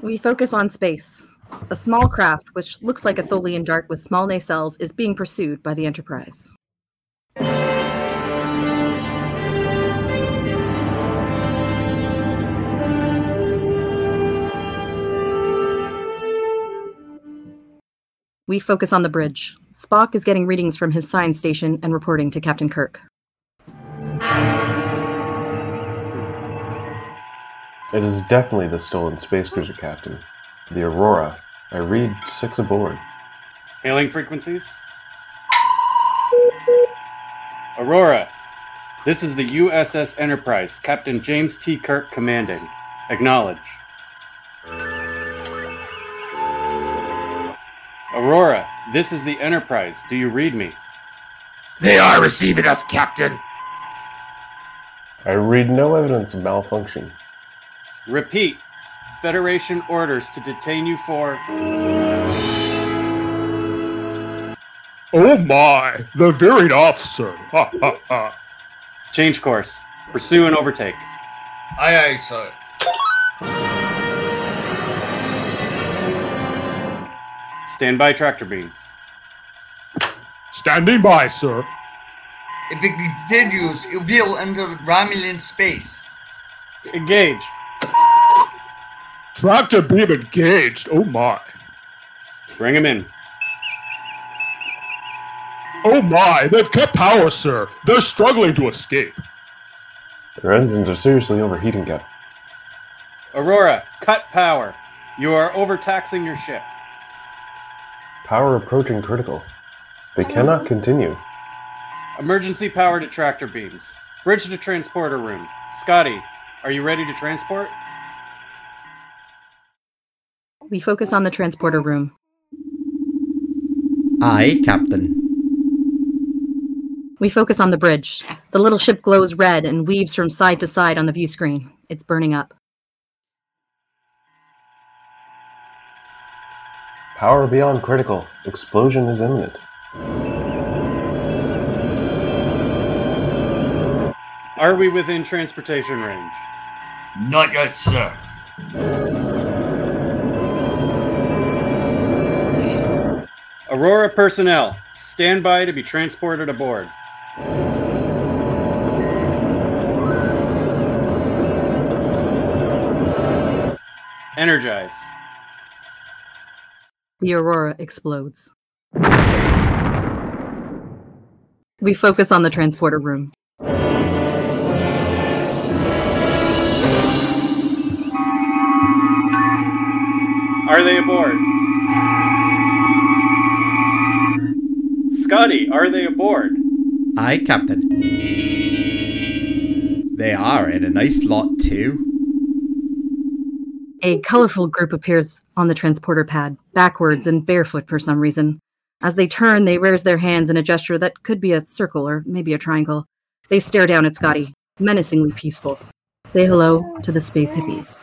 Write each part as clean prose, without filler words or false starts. We focus on space. A small craft, which looks like a Tholian dart with small nacelles, is being pursued by the Enterprise. We focus on the bridge. Spock is getting readings from his science station and reporting to Captain Kirk. It is definitely the stolen space cruiser, Captain. The Aurora. I read 6 aboard. Hailing frequencies? Aurora, this is the USS Enterprise, Captain James T. Kirk commanding. Acknowledge. Aurora, this is the Enterprise. Do you read me? They are receiving us, Captain. I read no evidence of malfunction. Repeat. Federation orders to detain you for... Oh my! The varied officer! Ha ha ha! Change course. Pursue and overtake. Aye aye, sir. Stand by tractor beams. Standing by, sir. If it continues, it will enter Romulan space. Engage. Tractor beam engaged. Oh my. Bring him in. Oh my, they've cut power, sir. They're struggling to escape. Their engines are seriously overheating, Captain. Aurora, cut power. You are overtaxing your ship. Power approaching critical. They cannot continue. Emergency power to tractor beams. Bridge to transporter room. Scotty, are you ready to transport? We focus on the transporter room. Aye, Captain. We focus on the bridge. The little ship glows red and weaves from side to side on the view screen. It's burning up. Power beyond critical. Explosion is imminent. Are we within transportation range? Not yet, sir. Aurora personnel, stand by to be transported aboard. Energize. The Aurora explodes. We focus on the transporter room. Are they aboard? Scotty, are they aboard? Aye, Captain. They are, in a nice lot, too. A colorful group appears on the transporter pad, backwards and barefoot for some reason. As they turn, they raise their hands in a gesture that could be a circle or maybe a triangle. They stare down at Scotty, menacingly peaceful. Say hello to the space hippies.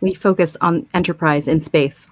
We focus on Enterprise in space.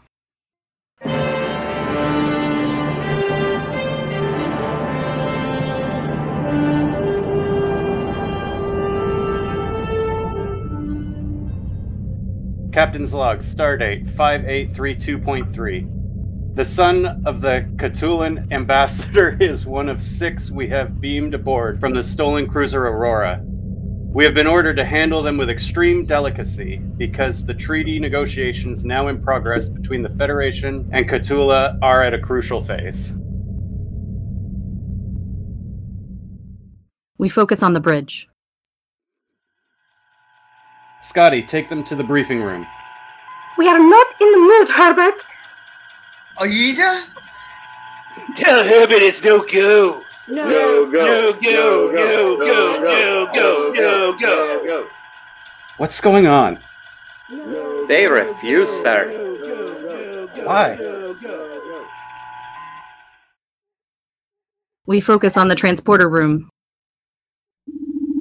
Captain's log, stardate 5832.3. The son of the Cthulhan ambassador is one of 6 we have beamed aboard from the stolen cruiser Aurora. We have been ordered to handle them with extreme delicacy because the treaty negotiations now in progress between the Federation and Cthulhu are at a crucial phase. We focus on the bridge. Scotty, take them to the briefing room. We are not in the mood, Herbert. Aida? Tell Herbert it's no go. No, go, no, go, no, go, no, go, no, go. What's going on? They refuse, sir. Why? We focus on the transporter room.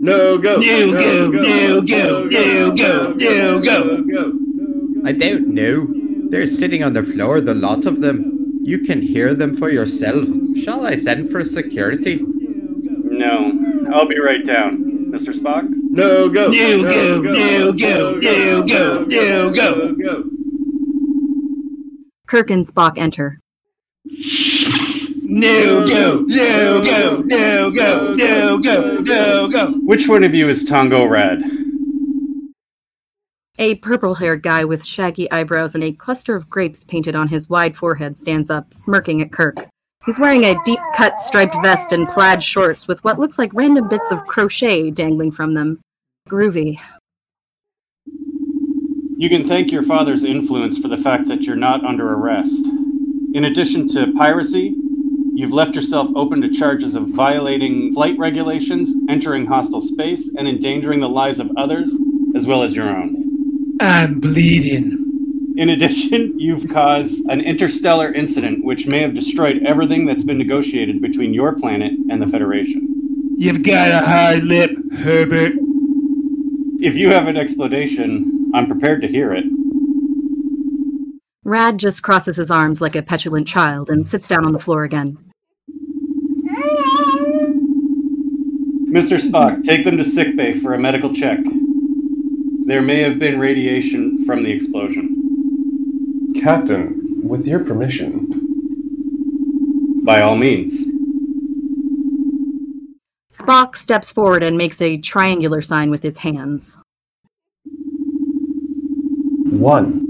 No, go, no, go, no, go, no, go, no, go. I don't know. They're sitting on the floor, the lot of them. You can hear them for yourself. Shall I send for security? No. I'll be right down. Mr. Spock? No, go. No, go. No, go. No, go. No, go. Kirk and Spock enter. No, go. No, go. No, go. No, go. No, go. Which one of you is Tongo Rad? A purple-haired guy with shaggy eyebrows and a cluster of grapes painted on his wide forehead stands up, smirking at Kirk. He's wearing a deep-cut striped vest and plaid shorts with what looks like random bits of crochet dangling from them. Groovy. You can thank your father's influence for the fact that you're not under arrest. In addition to piracy, you've left yourself open to charges of violating flight regulations, entering hostile space, and endangering the lives of others, as well as your own. I'm bleeding. In addition, you've caused an interstellar incident which may have destroyed everything that's been negotiated between your planet and the Federation. You've got a hard lip, Herbert. If you have an explanation, I'm prepared to hear it. Rad just crosses his arms like a petulant child and sits down on the floor again. Mr. Spock, take them to sickbay for a medical check. There may have been radiation from the explosion. Captain, with your permission. By all means. Spock steps forward and makes a triangular sign with his hands. 1.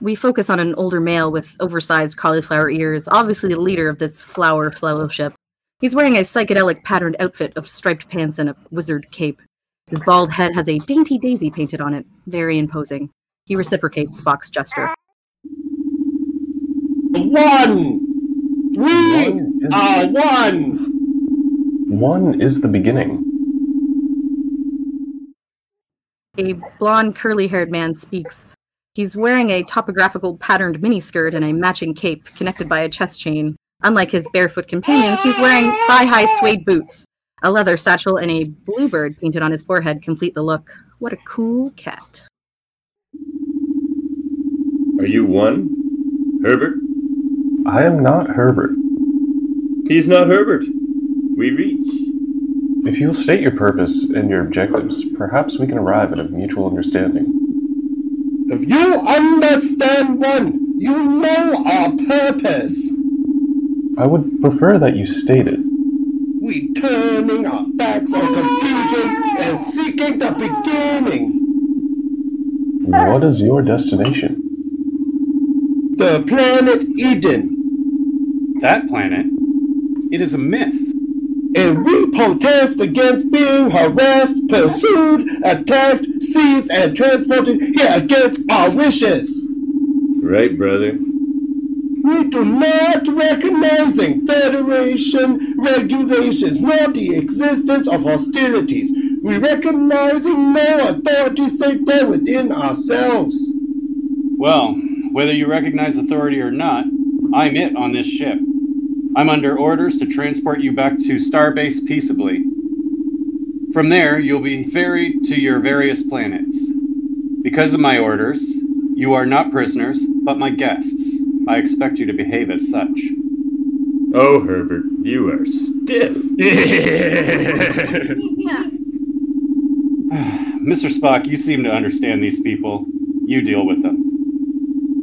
We focus on an older male with oversized cauliflower ears, obviously the leader of this flower fellowship. He's wearing a psychedelic patterned outfit of striped pants and a wizard cape. His bald head has a dainty daisy painted on it. Very imposing. He reciprocates Spock's gesture. 1! We are one! 1 is the beginning. A blonde, curly-haired man speaks. He's wearing a topographical patterned miniskirt and a matching cape connected by a chest chain. Unlike his barefoot companions, he's wearing thigh-high suede boots. A leather satchel and a bluebird painted on his forehead complete the look. What a cool cat. Are you 1, Herbert? I am not Herbert. He's not Herbert. We reach. If you'll state your purpose and your objectives, perhaps we can arrive at a mutual understanding. If you understand 1, you know our purpose. I would prefer that you state it. We turning our backs on confusion and seeking the beginning. What is your destination? The planet Eden. That planet? It is a myth. And we protest against being harassed, pursued, attacked, seized, and transported here against our wishes. Right, brother. We do not recognize Federation regulations nor the existence of hostilities. We recognize no authority save that within ourselves. Well, whether you recognize authority or not, I'm it on this ship. I'm under orders to transport you back to Starbase peaceably. From there, you'll be ferried to your various planets. Because of my orders, you are not prisoners, but my guests. I expect you to behave as such. Oh, Herbert, you are stiff. Mr. Spock, you seem to understand these people. You deal with them.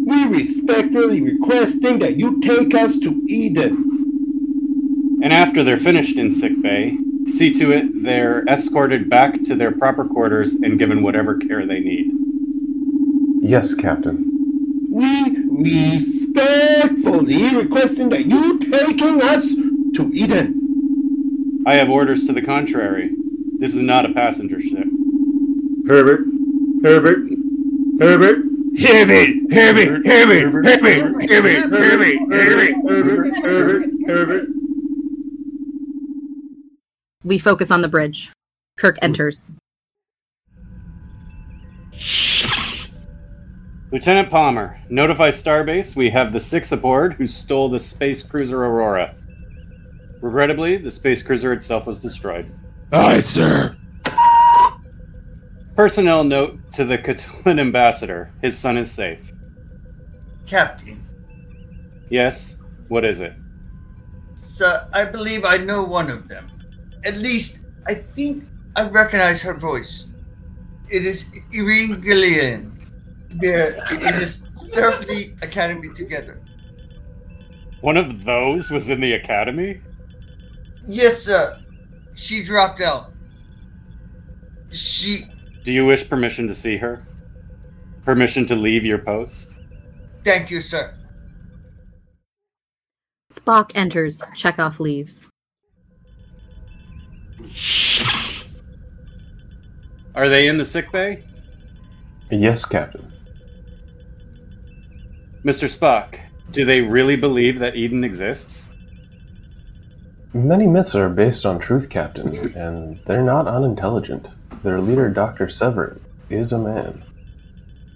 We respectfully requesting that you take us to Eden. And after they're finished in sickbay, see to it they're escorted back to their proper quarters and given whatever care they need. Yes, Captain. We respectfully requesting that you taking us to Eden. I have orders to the contrary. This is not a passenger ship. Herbert. Herbert. We focus on the bridge. Kirk enters. Lieutenant Palmer, notify Starbase we have the six aboard who stole the space cruiser Aurora. Regrettably, the space cruiser itself was destroyed. Aye, sir. Personnel note to the Cthulhu ambassador. His son is safe. Captain. Yes? What is it? Sir, I believe I know one of them. At least, I think I recognize her voice. It is Irene Gillian. They're in the Starfleet Academy together. One of those was in the Academy? Yes, sir. She dropped out. Do you wish permission to see her? Permission to leave your post? Thank you, sir. Spock enters. Chekhov leaves. Are they in the sickbay? Yes, Captain. Mr. Spock, do they really believe that Eden exists? Many myths are based on truth, Captain, and they're not unintelligent. Their leader, Dr. Sevrin, is a man.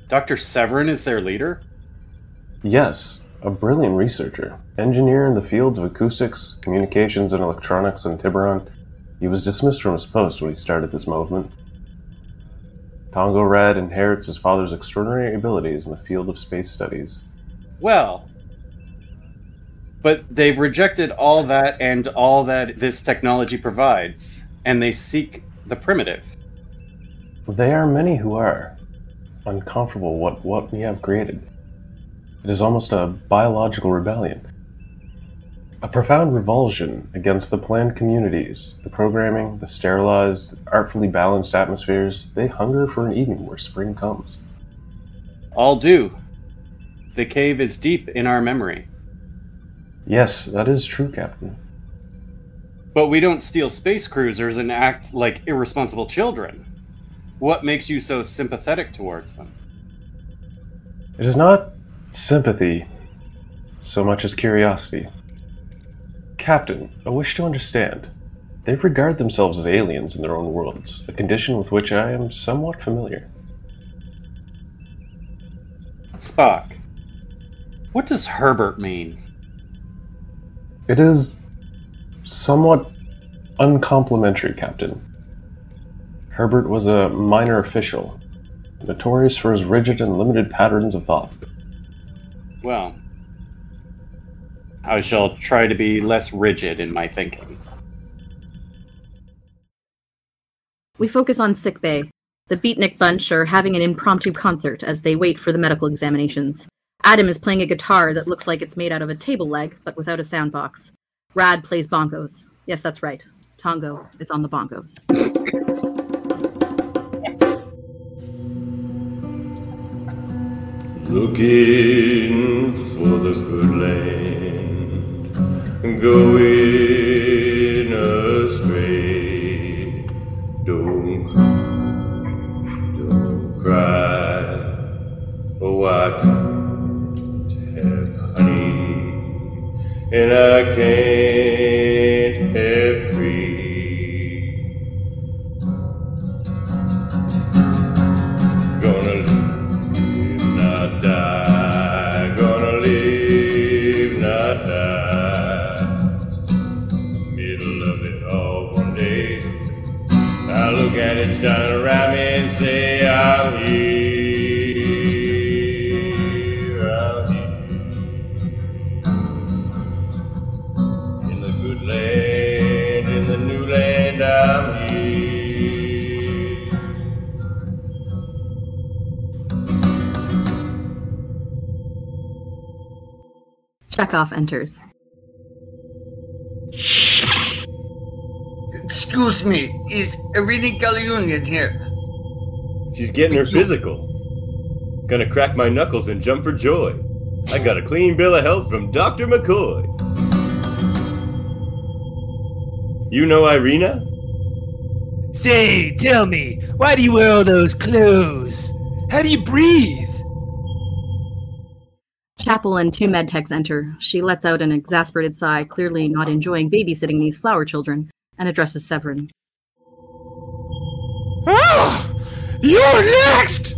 Dr. Sevrin is their leader? Yes, a brilliant researcher. Engineer in the fields of acoustics, communications and electronics in Tiburon. He was dismissed from his post when he started this movement. Tongo Rad inherits his father's extraordinary abilities in the field of space studies. Well, but they've rejected all that and all that this technology provides, and they seek the primitive. There are many who are uncomfortable with what we have created. It is almost a biological rebellion. A profound revulsion against the planned communities, the programming, the sterilized, artfully balanced atmospheres. They hunger for an Eden where spring comes. All do. The cave is deep in our memory. Yes, that is true, Captain. But we don't steal space cruisers and act like irresponsible children. What makes you so sympathetic towards them? It is not sympathy so much as curiosity. Captain, I wish to understand. They regard themselves as aliens in their own worlds, a condition with which I am somewhat familiar. Spock, what does Herbert mean? It is somewhat uncomplimentary, Captain. Herbert was a minor official, notorious for his rigid and limited patterns of thought. Well, I shall try to be less rigid in my thinking. We focus on sickbay. The Beatnik bunch are having an impromptu concert as they wait for the medical examinations. Adam is playing a guitar that looks like it's made out of a table leg, but without a sound box. Rad plays bongos. Yes, that's right. Tongo is on the bongos. Looking for the good land, going astray, don't cry, oh I can't have honey, and I can't have cream, gonna live, not die, gonna live, not die. I look at it shine around me and say, I'm here, I'm here. In the good land, in the new land, I'm here. Chekhov enters. Excuse me, is Irina Galeunian here? She's getting her physical. Gonna crack my knuckles and jump for joy. I got a clean bill of health from Dr. McCoy. You know Irina? Say, tell me, why do you wear all those clothes? How do you breathe? Chapel and two medtechs enter. She lets out an exasperated sigh, clearly not enjoying babysitting these flower children, and addresses Sevrin. Oh! You're next!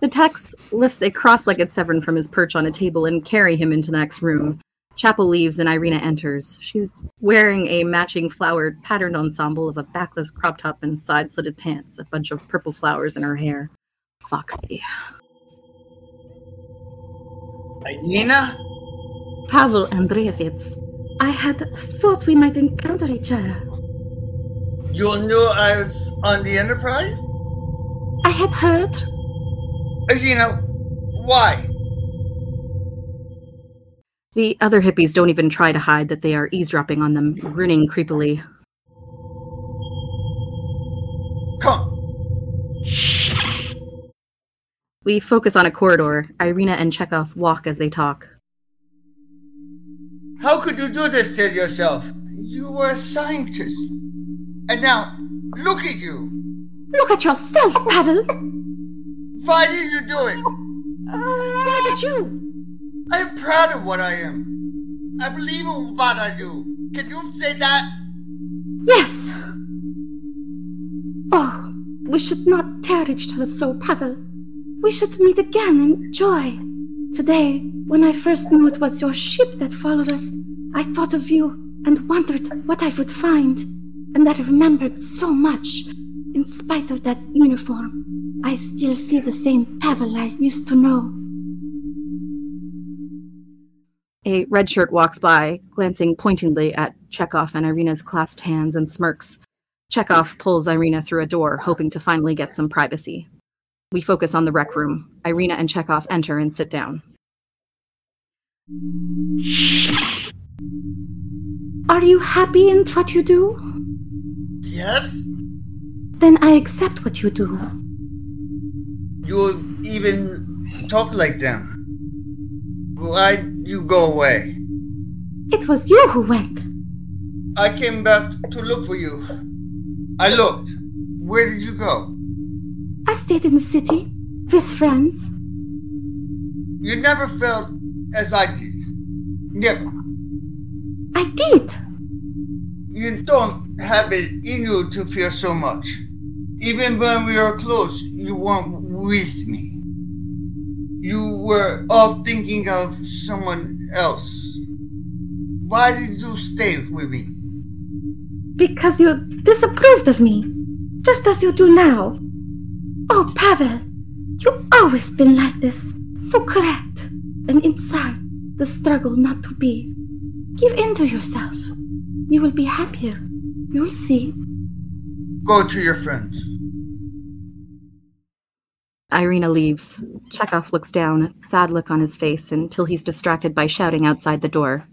The techs lifts a cross-legged Sevrin from his perch on a table and carry him into the next room. Chapel leaves and Irina enters. She's wearing a matching flowered patterned ensemble of a backless crop top and side-slitted pants, a bunch of purple flowers in her hair. Foxy. Irina? Pavel Andreievich, I had thought we might encounter each other. You knew I was on the Enterprise? I had heard. Irina, why? The other hippies don't even try to hide that they are eavesdropping on them, grinning creepily. Come. We focus on a corridor. Irina and Chekhov walk as they talk. How could you do this to yourself? You were a scientist. And now, look at you. Look at yourself, Pavel. Why did you do it? Why did you? I am proud of what I am. I believe in what I do. Can you say that? Yes. Oh, we should not tear each other so, Pavel. We should meet again in joy. Today, when I first knew it was your ship that followed us, I thought of you and wondered what I would find. And I remembered so much. In spite of that uniform, I still see the same Pavel I used to know. A red shirt walks by, glancing pointedly at Chekhov and Irina's clasped hands and smirks. Chekhov pulls Irina through a door, hoping to finally get some privacy. We focus on the rec room. Irina and Chekhov enter and sit down. Are you happy in what you do? Yes. Then I accept what you do. You even talk like them. Why'd you go away? It was you who went. I came back to look for you. I looked. Where did you go? I stayed in the city with friends. You never felt as I did. Never. I did. You don't have it in you to feel so much. Even when we were close, you weren't with me. You were off thinking of someone else. Why did you stay with me? Because you disapproved of me, just as you do now. Oh, Pavel, you've always been like this, so correct, and inside the struggle not to be. Give in to yourself. You will be happier. You'll see. Go to your friends. Irina leaves. Chekhov looks down, a sad look on his face, until he's distracted by shouting outside the door.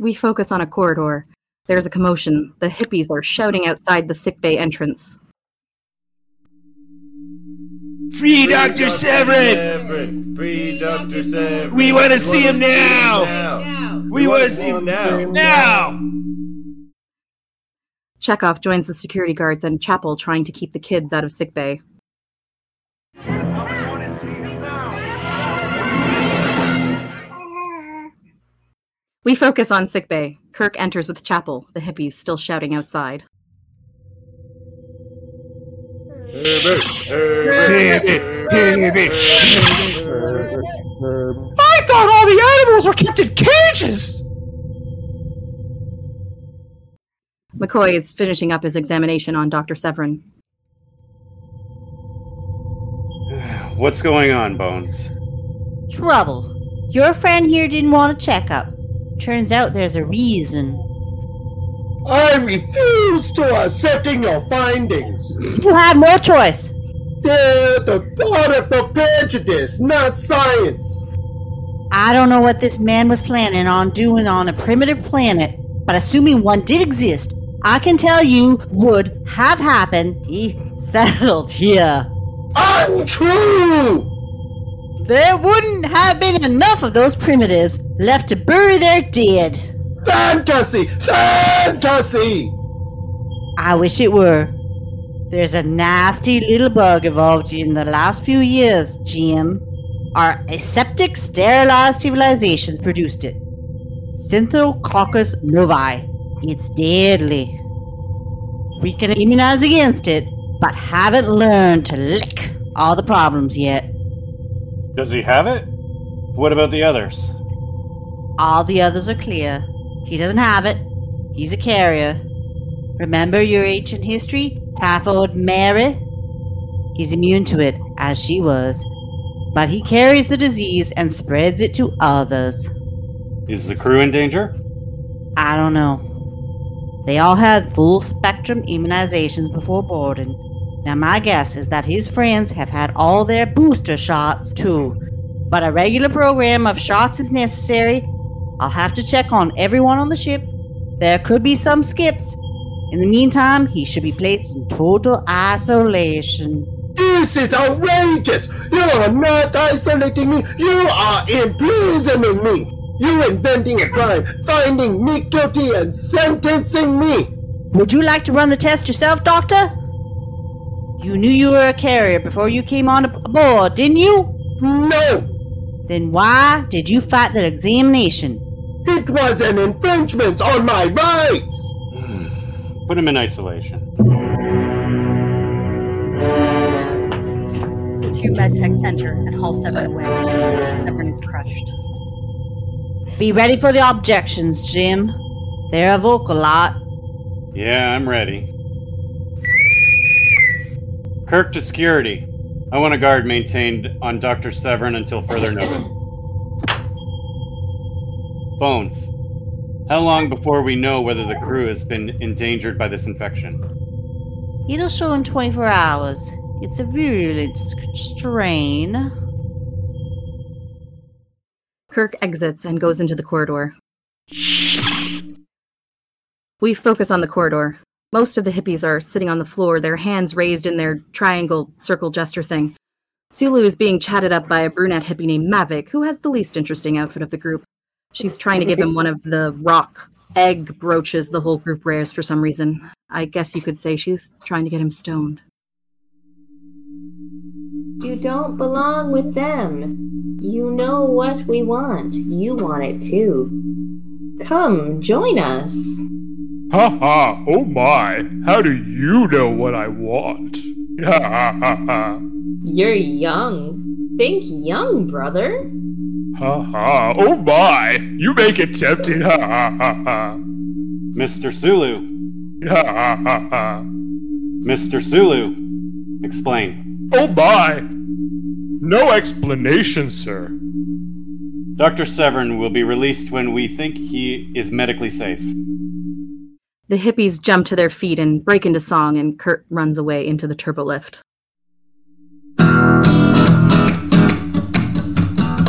We focus on a corridor. There's a commotion. The hippies are shouting outside the sickbay entrance. Free Dr. Sevrin! Free Dr. Sevrin! We want to see him now! We want to see him now! Chekhov joins the security guards and Chapel trying to keep the kids out of sickbay. We focus on sickbay. Kirk enters with Chapel, the hippies still shouting outside. I thought all the animals were kept in cages! McCoy is finishing up his examination on Dr. Sevrin. What's going on, Bones? Trouble. Your friend here didn't want a checkup. Turns out there's a reason. I refuse to accepting your findings. You have no choice. They're the part of the prejudice, not science. I don't know what this man was planning on doing on a primitive planet, but assuming one did exist, I can tell you would have happened. He settled here. Untrue! There wouldn't have been enough of those primitives left to bury their dead. Fantasy! Fantasy! I wish it were. There's a nasty little bug evolved in the last few years, Jim. Our aseptic, sterilized civilizations produced it. Synthococcus novii. It's deadly. We can immunize against it, but haven't learned to lick all the problems yet. Does he have it? What about the others? All the others are clear. He doesn't have it. He's a carrier. Remember your ancient history? Typhoid Mary? He's immune to it, as she was. But he carries the disease and spreads it to others. Is the crew in danger? I don't know. They all had full-spectrum immunizations before boarding. Now my guess is that his friends have had all their booster shots too. But a regular program of shots is necessary. I'll have to check on everyone on the ship. There could be some skips. In the meantime, he should be placed in total isolation. This is outrageous! You are not isolating me! You are imprisoning me! You inventing a crime, finding me guilty, and sentencing me! Would you like to run the test yourself, Doctor? You knew you were a carrier before you came on board, didn't you? No! Then why did you fight that examination? It was an infringement on my rights! Put him in isolation. The two medtechs enter and haul Sevrin away. Sevrin is crushed. Be ready for the objections, Jim. They're a vocal lot. Yeah, I'm ready. Kirk to security. I want a guard maintained on Dr. Sevrin until further notice. Bones. How long before we know whether the crew has been endangered by this infection? It'll show in 24 hours. It's a virulent strain. Kirk exits and goes into the corridor. We focus on the corridor. Most of the hippies are sitting on the floor, their hands raised in their triangle circle gesture thing. Sulu is being chatted up by a brunette hippie named Mavic, who has the least interesting outfit of the group. She's trying to give him one of the rock egg brooches the whole group wears for some reason. I guess you could say she's trying to get him stoned. You don't belong with them. You know what we want. You want it too. Come, join us. Ha ha, oh my. How do you know what I want? Ha ha ha ha. You're young. Think young, brother. Ha ha, oh my! You make it tempting, ha ha ha ha! Mr. Sulu! Ha ha ha ha! Mr. Sulu! Explain. Oh my! No explanation, sir. Dr. Sevrin will be released when we think he is medically safe. The hippies jump to their feet and break into song, and Kurt runs away into the turbolift.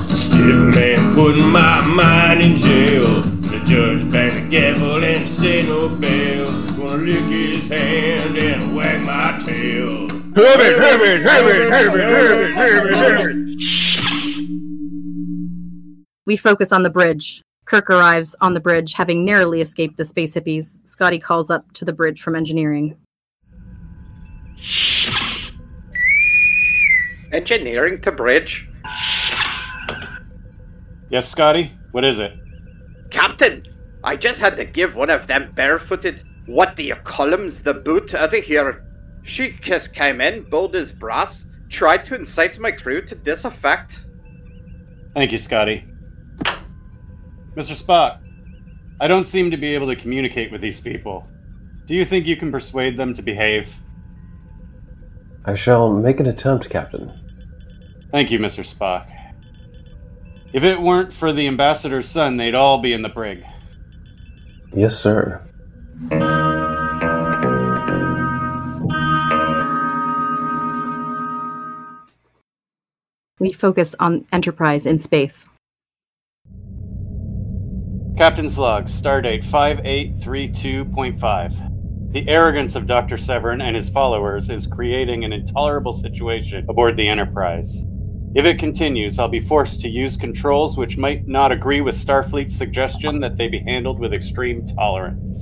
Stiff man putting my mind in jail. The judge banged the gavel and said no bail. Gonna lick his hand and wag my tail. We focus on the bridge. Kirk arrives on the bridge, having narrowly escaped the space hippies. Scotty calls up to the bridge from engineering. Engineering to bridge? Yes, Scotty? What is it? Captain, I just had to give one of them barefooted, what do you call 'ems, the boot out of here. She just came in, bold as brass, tried to incite my crew to disaffect. Thank you, Scotty. Mr. Spock, I don't seem to be able to communicate with these people. Do you think you can persuade them to behave? I shall make an attempt, Captain. Thank you, Mr. Spock. If it weren't for the ambassador's son, they'd all be in the brig. Yes, sir. We focus on Enterprise in space. Captain's log, stardate 5832.5. The arrogance of Dr. Sevrin and his followers is creating an intolerable situation aboard the Enterprise. If it continues, I'll be forced to use controls which might not agree with Starfleet's suggestion that they be handled with extreme tolerance.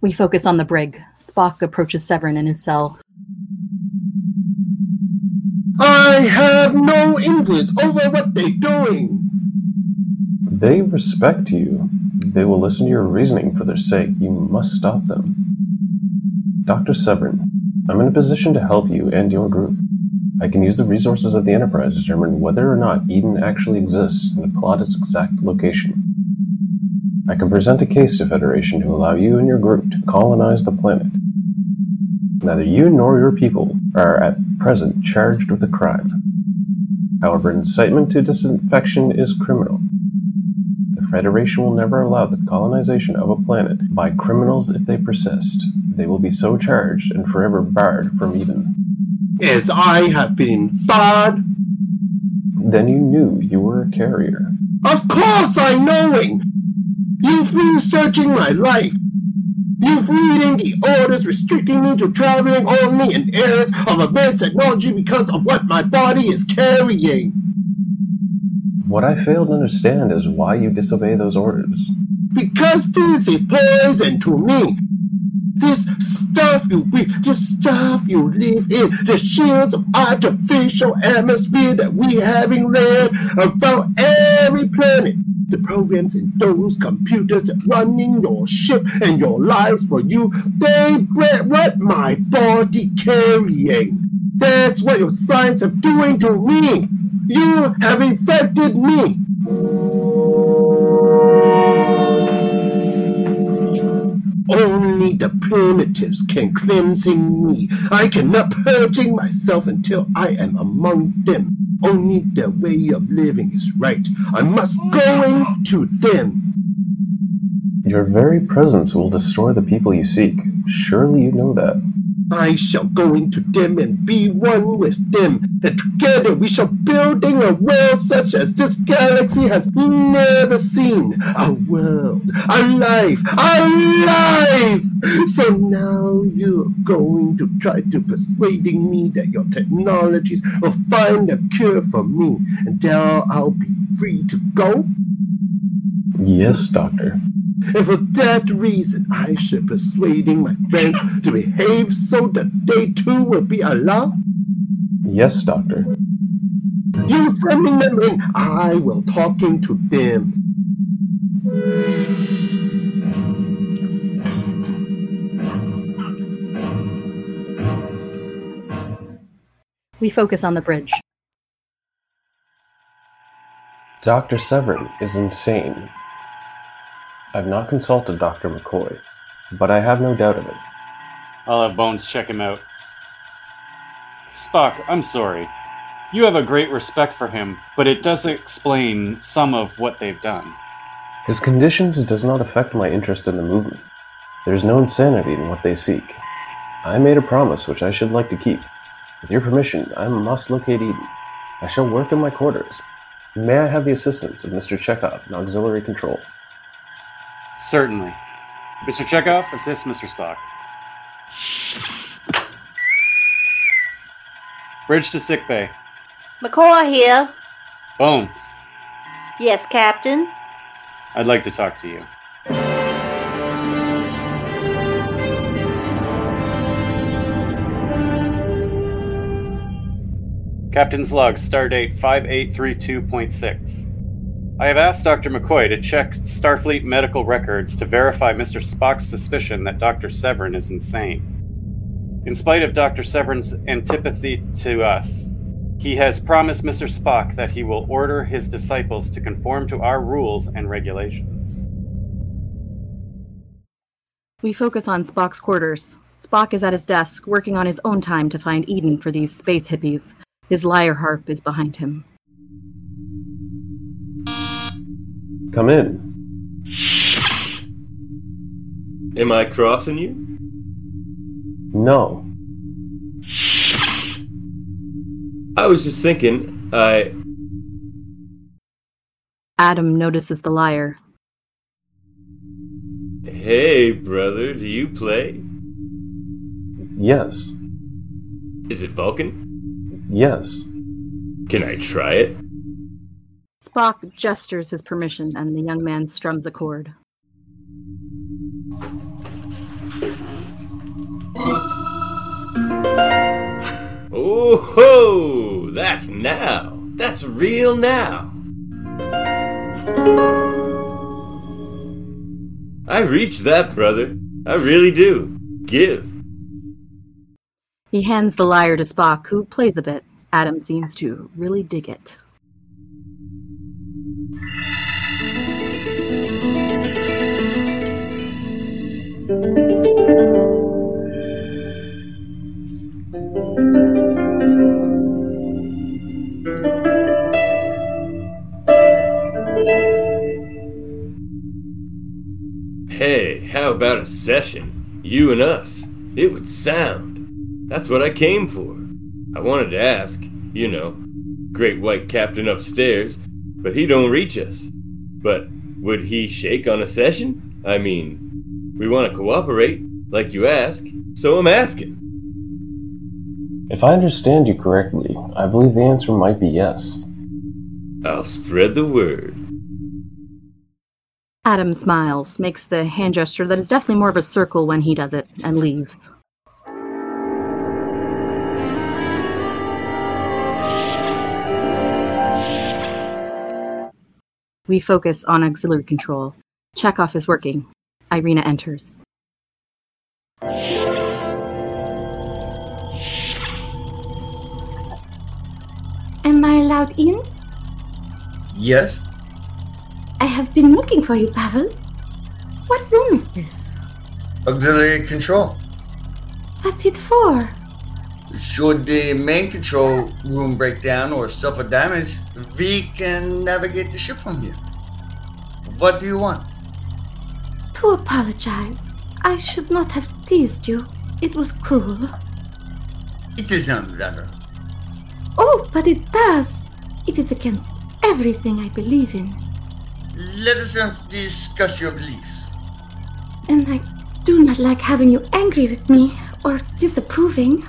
We focus on the brig. Spock approaches Sevrin in his cell. I have no influence over what they're doing. They respect you. They will listen to your reasoning for their sake. You must stop them. Dr. Sevrin, I'm in a position to help you and your group. I can use the resources of the Enterprise to determine whether or not Eden actually exists and to plot its exact location. I can present a case to Federation to allow you and your group to colonize the planet. Neither you nor your people are at present charged with a crime. However, incitement to disinfection is criminal. The Federation will never allow the colonization of a planet by criminals if they persist. They will be so charged and forever barred from Eden. Yes, I have been barred! Then you knew you were a carrier. Of course I know it! You've been searching my life! You've reading the orders restricting me to traveling only in areas of advanced technology because of what my body is carrying. What I fail to understand is why you disobey those orders. Because this is poison to me. This stuff you breathe, this stuff you live in, the shields of artificial atmosphere that we having laid about every planet. The programs in those computers that running your ship and your lives for you, they read what my body carrying. That's what your science is doing to me. You have infected me. Only the primitives can cleansing me. I cannot purging myself until I am among them. Only their way of living is right. I must go into them. Your very presence will destroy the people you seek. Surely you know that. I shall go into them and be one with them. And together we shall building a world such as this galaxy has never seen. A world, a life, alive! So now you're going to try to persuading me that your technologies will find a cure for me. And there I'll be free to go? Yes, Doctor. And for that reason, I should persuading my friends to behave so that they too will be allowed? Yes, Doctor. You sending them in, I will talking to them. We focus on the bridge. Dr. Sevrin is insane. I've not consulted Dr. McCoy, but I have no doubt of it. I'll have Bones check him out. Spock, I'm sorry. You have a great respect for him, but it does explain some of what they've done. His conditions does not affect my interest in the movement. There's no insanity in what they seek. I made a promise which I should like to keep. With your permission, I must locate Eden. I shall work in my quarters. May I have the assistance of Mr. Chekhov in auxiliary control? Certainly. Mr. Chekhov, assist Mr. Spock. Bridge to sickbay. McCoy here. Bones. Yes, Captain. I'd like to talk to you. Captain's log, stardate 5832.6. I have asked Dr. McCoy to check Starfleet medical records to verify Mr. Spock's suspicion that Dr. Sevrin is insane. In spite of Dr. Severin's antipathy to us, he has promised Mr. Spock that he will order his disciples to conform to our rules and regulations. We focus on Spock's quarters. Spock is at his desk, working on his own time to find Eden for these space hippies. His lyre harp is behind him. Come in. Am I crossing you? No. I was just thinking, Adam notices the lyre. Hey, brother, do you play? Yes. Is it Vulcan? Yes. Can I try it? Spock gestures his permission, and the young man strums a chord. Oh-ho! That's now! That's real now! I reached that, brother. I really do. Give. He hands the lyre to Spock, who plays a bit. Adam seems to really dig it. Hey, how about a session? You and us. It would sound. That's what I came for. I wanted to ask, you know, great white captain upstairs, but he don't reach us. But would he shake on a session? I mean... We want to cooperate, like you ask, so I'm asking. If I understand you correctly, I believe the answer might be yes. I'll spread the word. Adam smiles, makes the hand gesture that is definitely more of a circle when he does it, and leaves. We focus on auxiliary control. Checkoff is working. Irina enters. Am I allowed in? Yes. I have been looking for you, Pavel. What room is this? Auxiliary control. What's it for? Should the main control room break down or suffer damage, we can navigate the ship from here. What do you want? To apologize. I should not have teased you. It was cruel. It is not rather. Oh, but it does. It is against everything I believe in. Let us not discuss your beliefs. And I do not like having you angry with me or disapproving.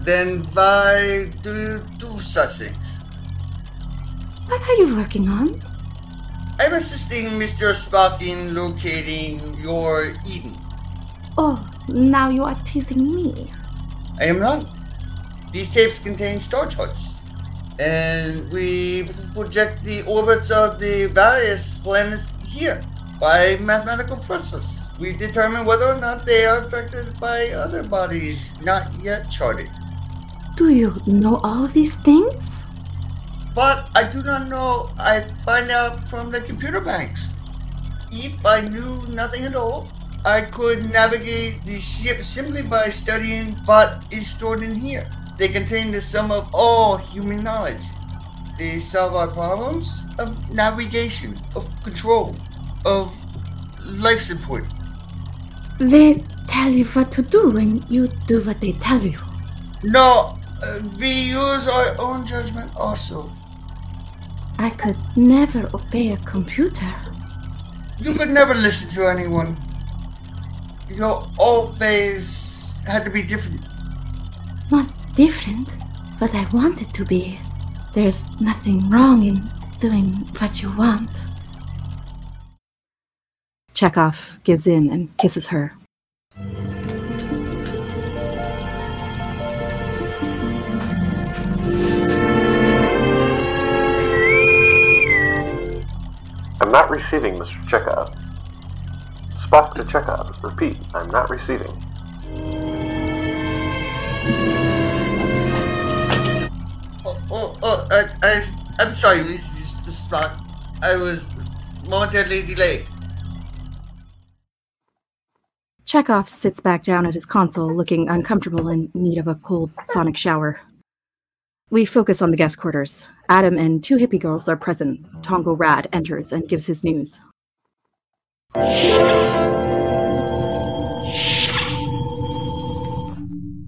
Then why do you do such things? What are you working on? I'm assisting Mr. Spock in locating your Eden. Oh, now you are teasing me. I am not. These tapes contain star charts, and we project the orbits of the various planets here. By mathematical process, we determine whether or not they are affected by other bodies not yet charted. Do you know all these things? But I do not know. I find out from the computer banks. If I knew nothing at all, I could navigate the ship simply by studying what is stored in here. They contain the sum of all human knowledge. They solve our problems of navigation, of control, of life support. They tell you what to do and you do what they tell you. No, we use our own judgment also. I could never obey a computer. You could never listen to anyone. Your old days had to be different. Not different, but I want it to be. There's nothing wrong in doing what you want. Chekhov gives in and kisses her. I'm not receiving, Mr. Chekhov. Spock to Chekhov. Repeat, I'm not receiving. I'm sorry, Mr. Spock. I was momentarily delayed. Chekhov sits back down at his console, looking uncomfortable in need of a cold sonic shower. We focus on the guest quarters. Adam and two hippie girls are present. Tongo Rad enters and gives his news.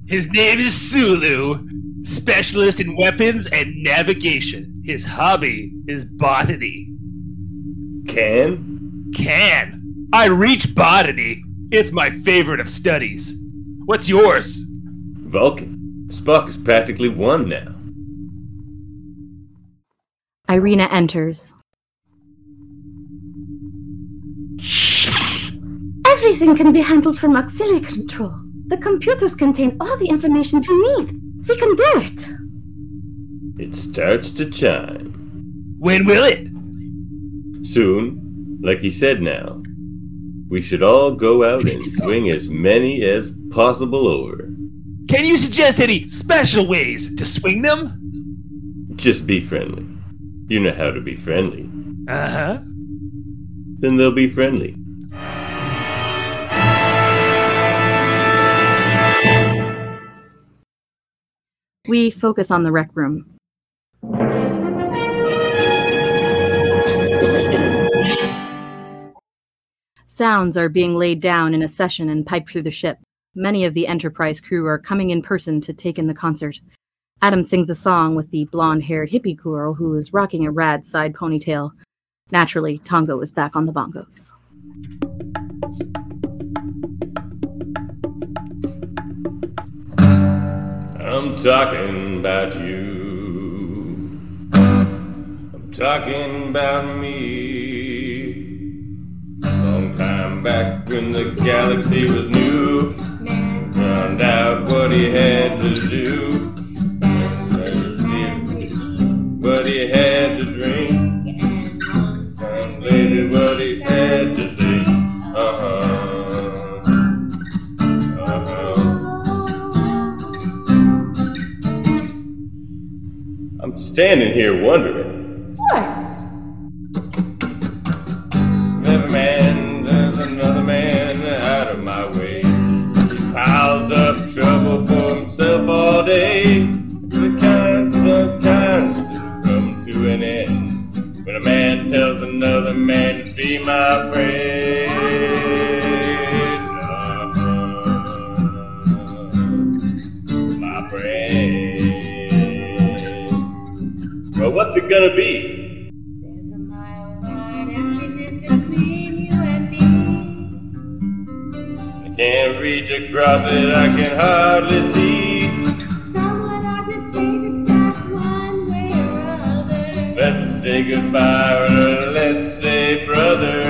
His name is Sulu, specialist in weapons and navigation. His hobby is botany. Can? I reach botany. It's my favorite of studies. What's yours? Vulcan. Spock is practically one now. Irina enters. Everything can be handled from auxiliary control. The computers contain all the information we need. We can do it. It starts to chime. When will it? Soon. Like he said now. We should all go out and swing as many as possible over. Can you suggest any special ways to swing them? Just be friendly. You know how to be friendly. Uh-huh. Then they'll be friendly. We focus on the rec room. Sounds are being laid down in a session and piped through the ship. Many of the Enterprise crew are coming in person to take in the concert. Adam sings a song with the blonde-haired hippie girl who is rocking a rad side ponytail. Naturally, Tongo is back on the bongos. I'm talking about you. I'm talking about me. Long time back when the galaxy was new. Found out what he had to do. What he had to drink, and later what he had to think. I'm standing here wondering. What? There's a man, there's another man out of my way. He piles up trouble for himself all day. The kinds of kinds. An end. When a man tells another man to be my friend, my friend. Well, what's it gonna be? There's a mile wide emptiness between you and me. I can't reach across it, I can hardly see. Someone ought to take a step one way or other. Let's say goodbye, or let's say brother,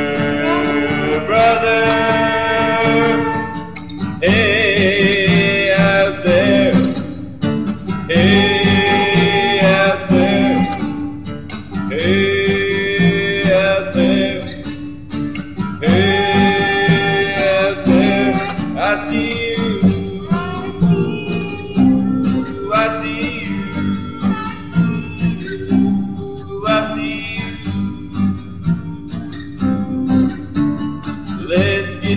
brother, hey, out there, hey, out there, hey, out there, hey, out there, I see you, I see you.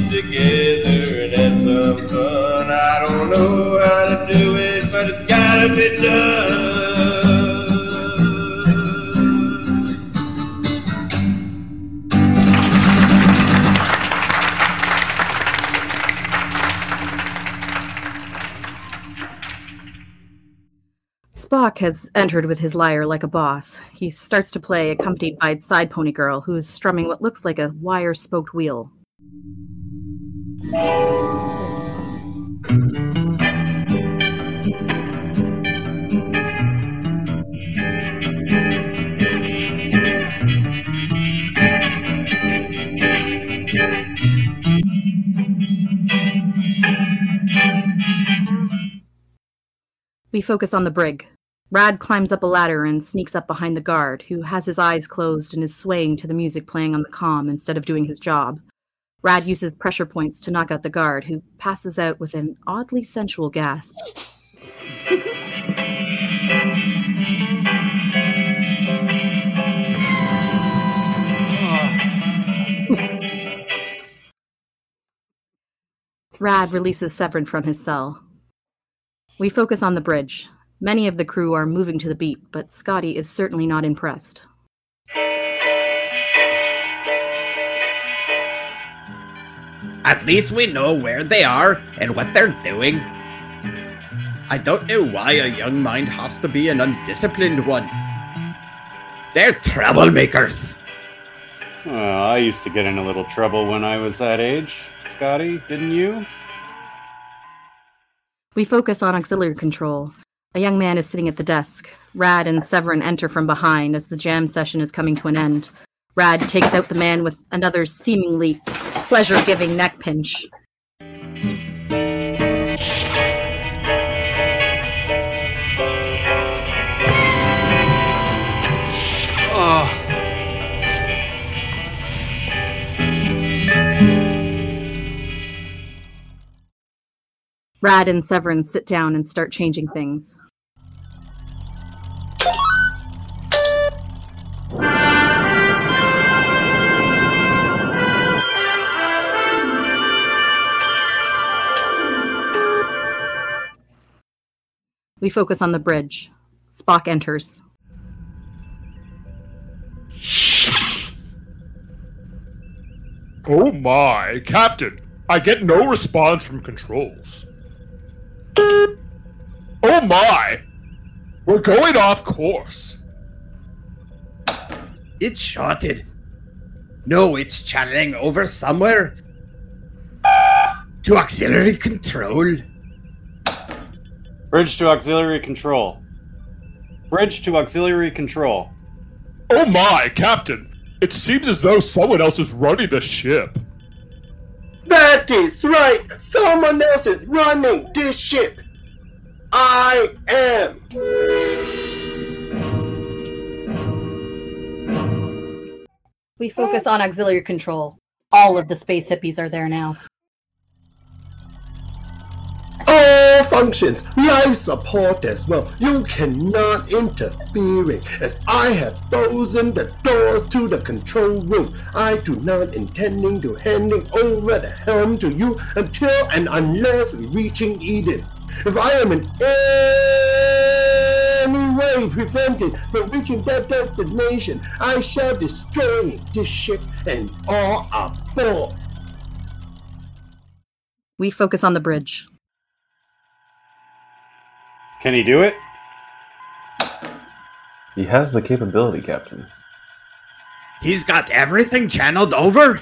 Together and have some fun. I don't know how to do it, but it's gotta be done. Spock has entered with his lyre like a boss. He starts to play, accompanied by side pony girl, who is strumming what looks like a wire-spoked wheel. We focus on the brig. Rad climbs up a ladder and sneaks up behind the guard, who has his eyes closed and is swaying to the music playing on the comm instead of doing his job. Rad uses pressure points to knock out the guard, who passes out with an oddly sensual gasp. Rad releases Sevrin from his cell. We focus on the bridge. Many of the crew are moving to the beat, but Scotty is certainly not impressed. At least we know where they are and what they're doing. I don't know why a young mind has to be an undisciplined one. They're troublemakers. Well, I used to get in a little trouble when I was that age, Scotty, didn't you? We focus on auxiliary control. A young man is sitting at the desk. Rad and Sevrin enter from behind as the jam session is coming to an end. Rad takes out the man with another seemingly pleasure-giving neck pinch. Rad and Sevrin sit down and start changing things. We focus on the bridge. Spock enters. Oh my, Captain! I get no response from controls. Oh my! We're going off course! It's shorted. No, it's channeling over somewhere. To auxiliary control. Bridge to auxiliary control. Bridge to auxiliary control. Oh my, Captain! It seems as though someone else is running the ship. That is right. Someone else is running this ship. I am. We focus on auxiliary control. All of the space hippies are there now. All functions, life support as well. You cannot interfere as I have frozen the doors to the control room. I do not intending to handing over the helm to you until and unless reaching Eden. If I am in any way prevented from reaching that destination, I shall destroy this ship and all aboard. We focus on the bridge. Can he do it? He has the capability, Captain. He's got everything channeled over?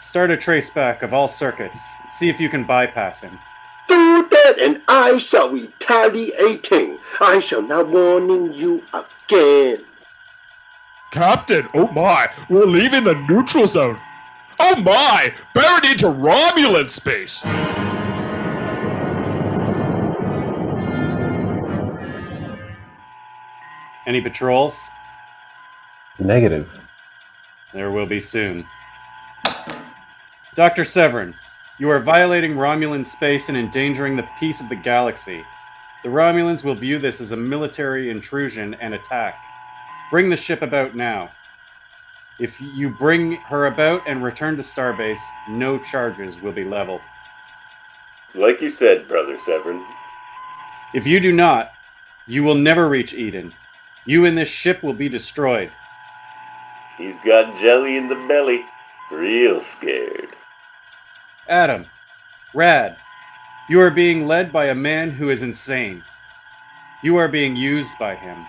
Start a trace back of all circuits. See if you can bypass him. Do that and I shall retaliate. I shall not warning you again. Captain, oh my, we're leaving the neutral zone. Oh my, buried into Romulan space. Any patrols? Negative. There will be soon. Dr. Sevrin, you are violating Romulan space and endangering the peace of the galaxy. The Romulans will view this as a military intrusion and attack. Bring the ship about now. If you bring her about and return to Starbase, no charges will be leveled. Like you said, Brother Sevrin. If you do not, you will never reach Eden. You and this ship will be destroyed. He's got jelly in the belly. Real scared. Adam, Rad, you are being led by a man who is insane. You are being used by him.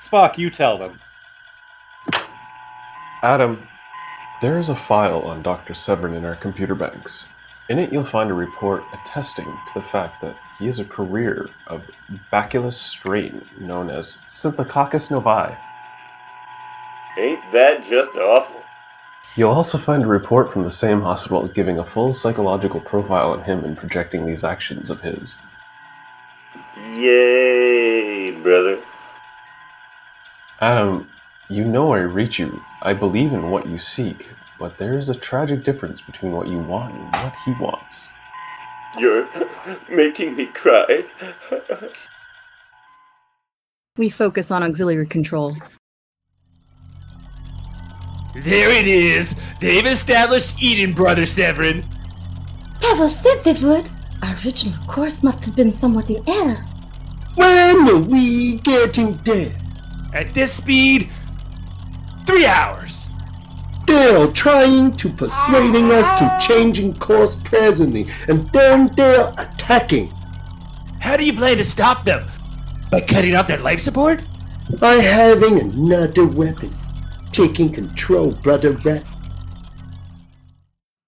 Spock, you tell them. Adam, there is a file on Dr. Sevrin in our computer banks. In it, you'll find a report attesting to the fact that he has a career of bacillus strain known as Synthococcus novii. Ain't that just awful? You'll also find a report from the same hospital giving a full psychological profile on him and projecting these actions of his. Yay, brother. Adam, you know I reach you. I believe in what you seek. But there is a tragic difference between what you want and what he wants. You're making me cry. We focus on auxiliary control. There it is! They've established Eden, Brother Sevrin! Pavel said they would! Our original course must have been somewhat in error. When are we getting there? At this speed, 3 hours. They're trying to persuading us to changing course presently, and then they're attacking. How do you plan to stop them? By cutting off their life support? By having another weapon. Taking control, Brother Rat.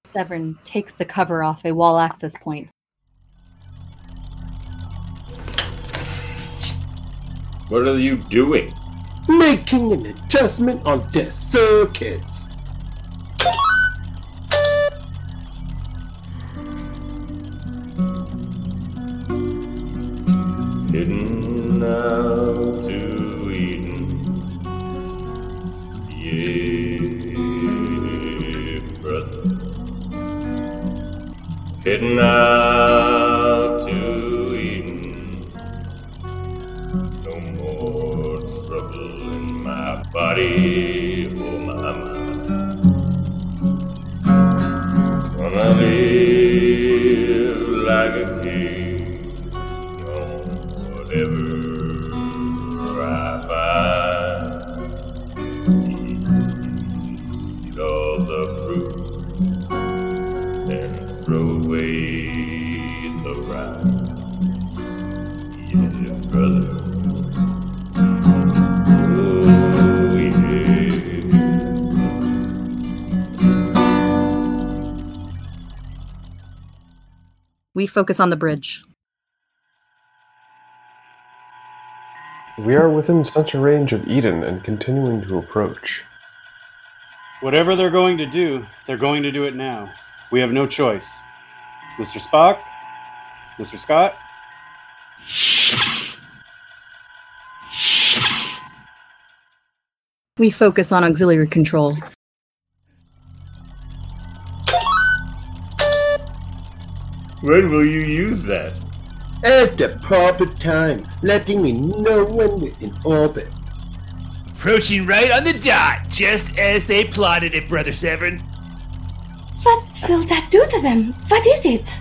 Sevrin takes the cover off a wall access point. What are you doing? Making an adjustment on their circuits. Hidden now to Eden. Yea, brother. Hidden now. Body, oh mama, wanna live like a king on whatever I find. Eat all the fruit and throw away the rind. Yeah, brother. We focus on the bridge. We are within such a range of Eden and continuing to approach. Whatever they're going to do it now. We have no choice. Mr. Spock? Mr. Scott? We focus on auxiliary control. When will you use that? At the proper time, letting me know when we're in orbit. Approaching right on the dot, just as they plotted it, Brother Sevrin. What will that do to them? What is it?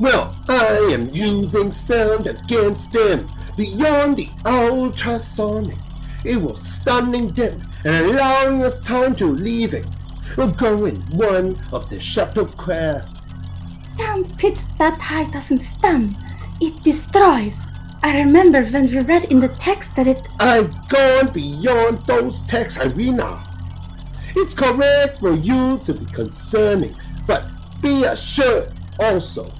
Well, I am using sound against them, beyond the ultrasonic. It was stunning them and allowing us time to leave it. We'll go in one of the shuttlecraft. Sound pitched that high doesn't stun. It destroys. I remember when we read in the text that it... I've gone beyond those texts, Irina. It's correct for you to be concerning, but be assured also.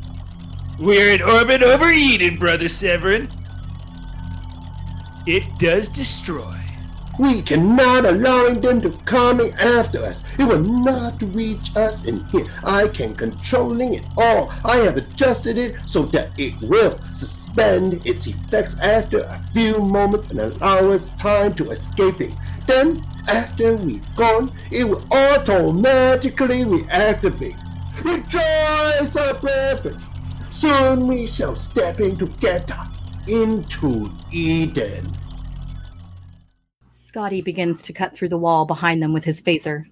We're in orbit over Eden, Brother Sevrin. It does destroy. We cannot allow them to come in after us. It will not reach us in here. I can controlling it all. I have adjusted it so that it will suspend its effects after a few moments and allow us time to escape it. Then, after we've gone, it will automatically reactivate. Rejoice, our brethren! Soon we shall step in together into Eden. Scotty begins to cut through the wall behind them with his phaser.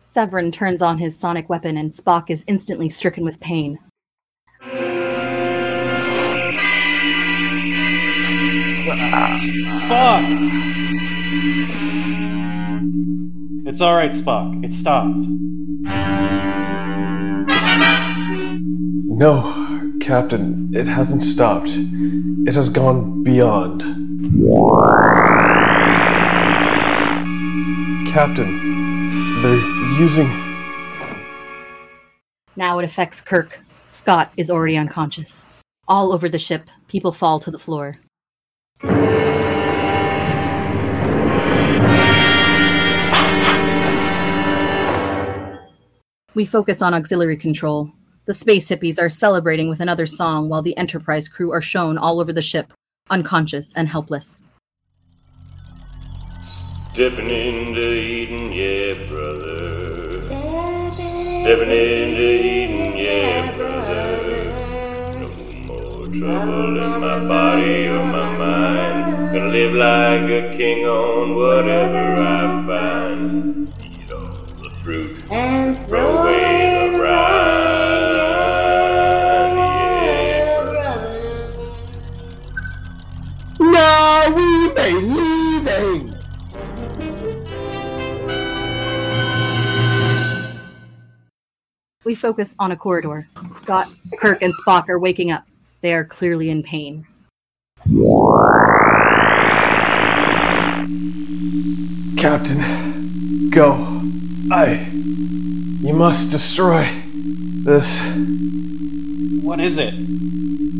Sevrin turns on his sonic weapon and Spock is instantly stricken with pain. Spock! It's all right, Spock. It stopped. No, Captain. It hasn't stopped. It has gone beyond. Captain, they're using... Now it affects Kirk. Scott is already unconscious. All over the ship, people fall to the floor. We focus on auxiliary control. The space hippies are celebrating with another song while the Enterprise crew are shown all over the ship, unconscious and helpless. Stepping into Eden, yeah, brother. stepping into Eden, yeah, brother. No more trouble in my body or my mind. Gonna live like a king on whatever I find. Eat all the fruit and throw away the rind, yeah, brother. No, we may lose him. We focus on a corridor. Scott, Kirk, and Spock are waking up. They are clearly in pain. Captain, go. You must destroy this. What is it?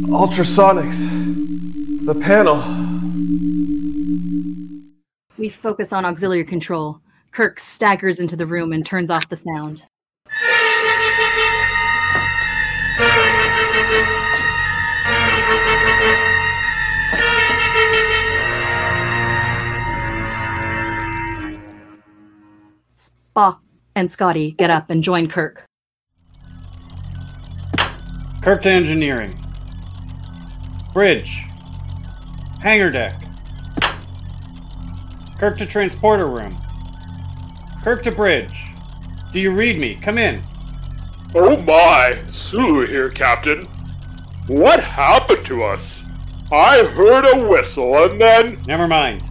Ultrasonics. The panel. We focus on auxiliary control. Kirk staggers into the room and turns off the sound. Spock and Scotty get up and join Kirk. Kirk to engineering. Bridge. Hangar deck. Kirk to transporter room. Kirk to bridge. Do you read me? Come in. Oh my, Sulu here, Captain. What happened to us? I heard a whistle and then... Never mind.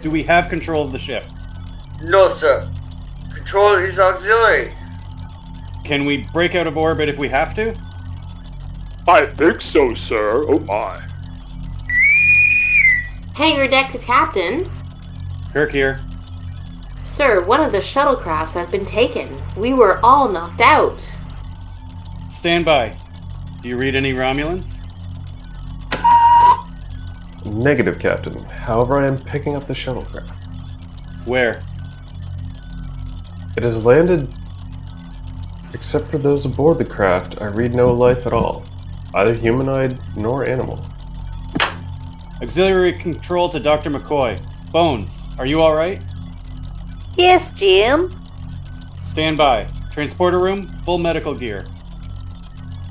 Do we have control of the ship? No, sir. Control is auxiliary. Can we break out of orbit if we have to? I think so, sir. Oh my. Hangar deck to Captain. Kirk here. Sir, one of the shuttlecrafts has been taken. We were all knocked out. Stand by. Do you read any Romulans? Negative, Captain. However, I am picking up the shuttlecraft. Where? It has landed. Except for those aboard the craft, I read no life at all, either humanoid nor animal. Auxiliary control to Dr. McCoy. Bones, are you all right? Yes, Jim. Stand by. Transporter room, full medical gear.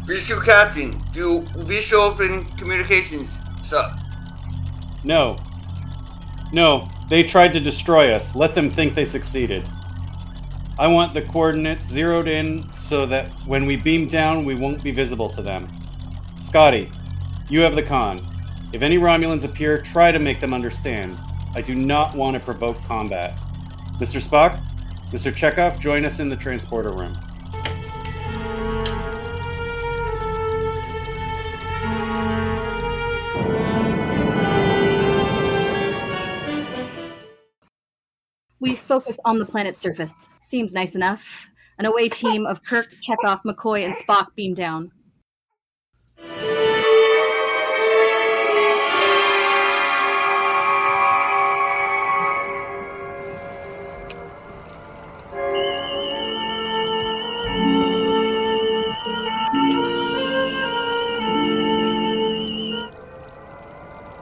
Visual Captain, do visual open communications, sir? No. No, they tried to destroy us. Let them think they succeeded. I want the coordinates zeroed in so that when we beam down, we won't be visible to them. Scotty, you have the con. If any Romulans appear, try to make them understand. I do not want to provoke combat. Mr. Spock, Mr. Chekhov, join us in the transporter room. We focus on the planet's surface. Seems nice enough. An away team of Kirk, Chekhov, McCoy, and Spock beam down.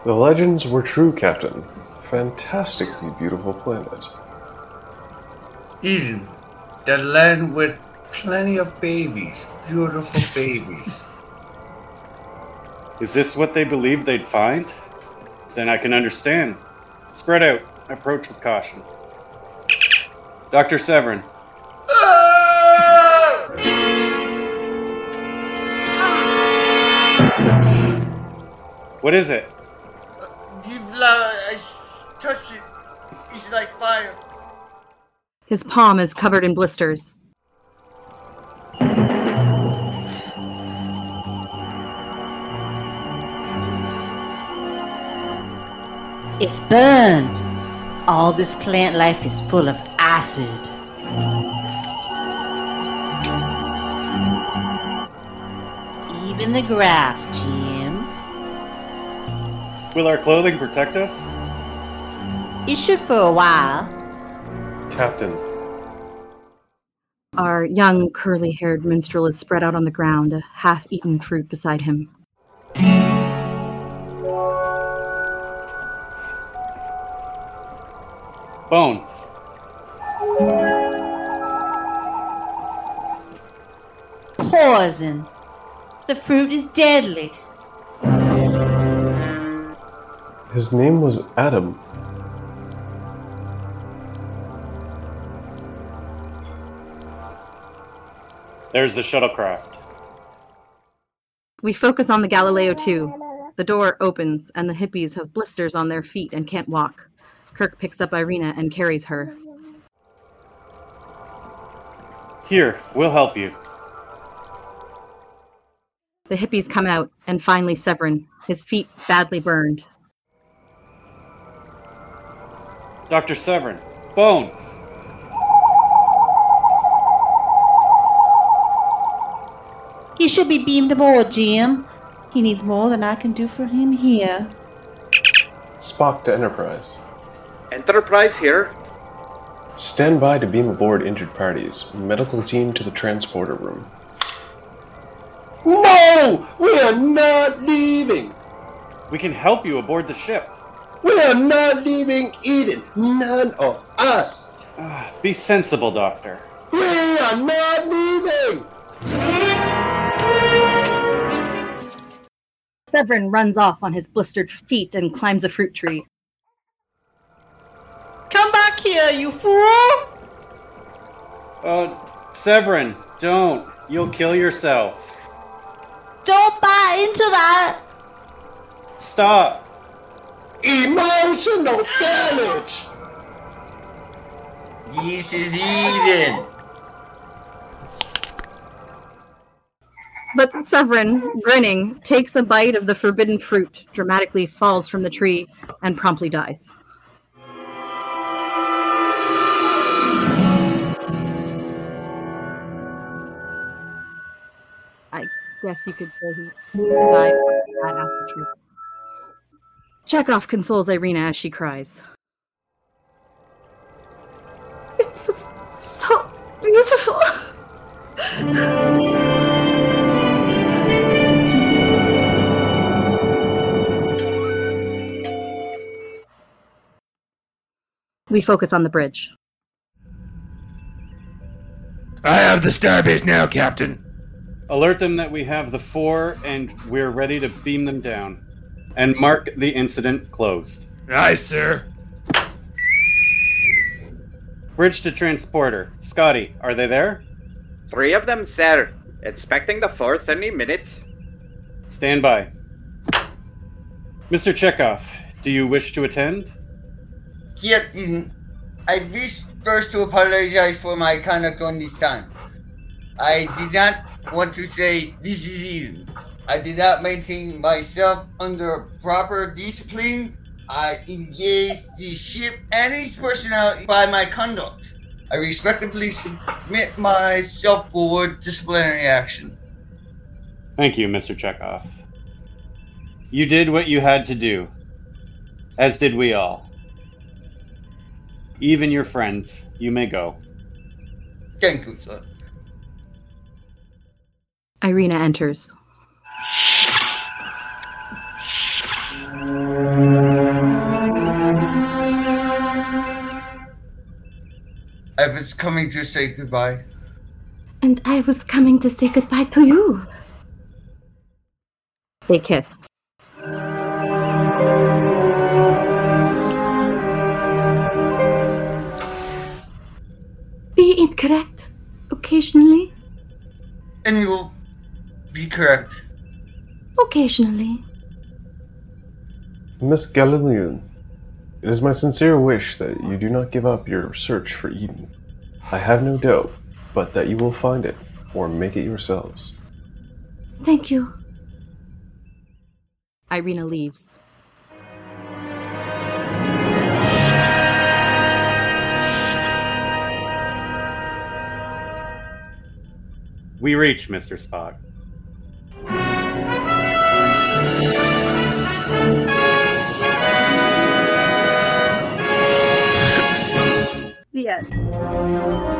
The legends were true, Captain. Fantastically beautiful planet. Eden, that land with plenty of babies, beautiful babies. Is this what they believed they'd find? Then I can understand. Spread out, approach with caution. Dr. Sevrin. What is it? The flower, I touched it. It's like fire. His palm is covered in blisters. It's burned. All this plant life is full of acid. Even the grass, Jim. Will our clothing protect us? It should for a while. Captain. Our young, curly-haired minstrel is spread out on the ground, a half-eaten fruit beside him. Bones. poison. The fruit is deadly. His name was Adam. There's the shuttlecraft. We focus on the Galileo 2. The door opens, and the hippies have blisters on their feet and can't walk. Kirk picks up Irina and carries her. Here, we'll help you. The hippies come out, and finally Sevrin, his feet badly burned. Dr. Sevrin, Bones! He should be beamed aboard, Jim. He needs more than I can do for him here. Spock to Enterprise. Enterprise here. Stand by to beam aboard injured parties. Medical team to the transporter room. No! We are not leaving! We can help you aboard the ship. We are not leaving Eden. None of us. Be sensible, Doctor. We are not leaving! Sevrin runs off on his blistered feet and climbs a fruit tree. Come back here, you fool! Sevrin, don't. You'll kill yourself. Don't buy into that! Stop! Emotional damage! This is Eden! But Sevrin, grinning, takes a bite of the forbidden fruit, dramatically falls from the tree, and promptly dies. I guess you could say he died after the tree. Chekhov consoles Irina as she cries. It was so beautiful! We focus on the bridge. I have the starbase now, Captain. Alert them that we have the four and we're ready to beam them down. And mark the incident closed. Aye, sir. Bridge to transporter. Scotty, are they there? 3 of them, sir. Expecting the fourth any minute. Stand by. Mr. Chekhov, do you wish to attend? Captain, I wish first to apologize for my conduct on this time. I did not want to say this is Eden. I did not maintain myself under proper discipline. I engaged the ship and its personnel by my conduct. I respectfully submit myself for disciplinary action. Thank you, Mr. Chekhov. You did what you had to do, as did we all. Even your friends, you may go. Thank you, sir. Irina enters. I was coming to say goodbye. And I was coming to say goodbye to you. They kiss. Be incorrect occasionally. And you'll be correct. Occasionally. Miss Galeunian, it is my sincere wish that you do not give up your search for Eden. I have no doubt, but that you will find it, or make it yourselves. Thank you. Irina leaves. We reach, Mr. Spock. The end.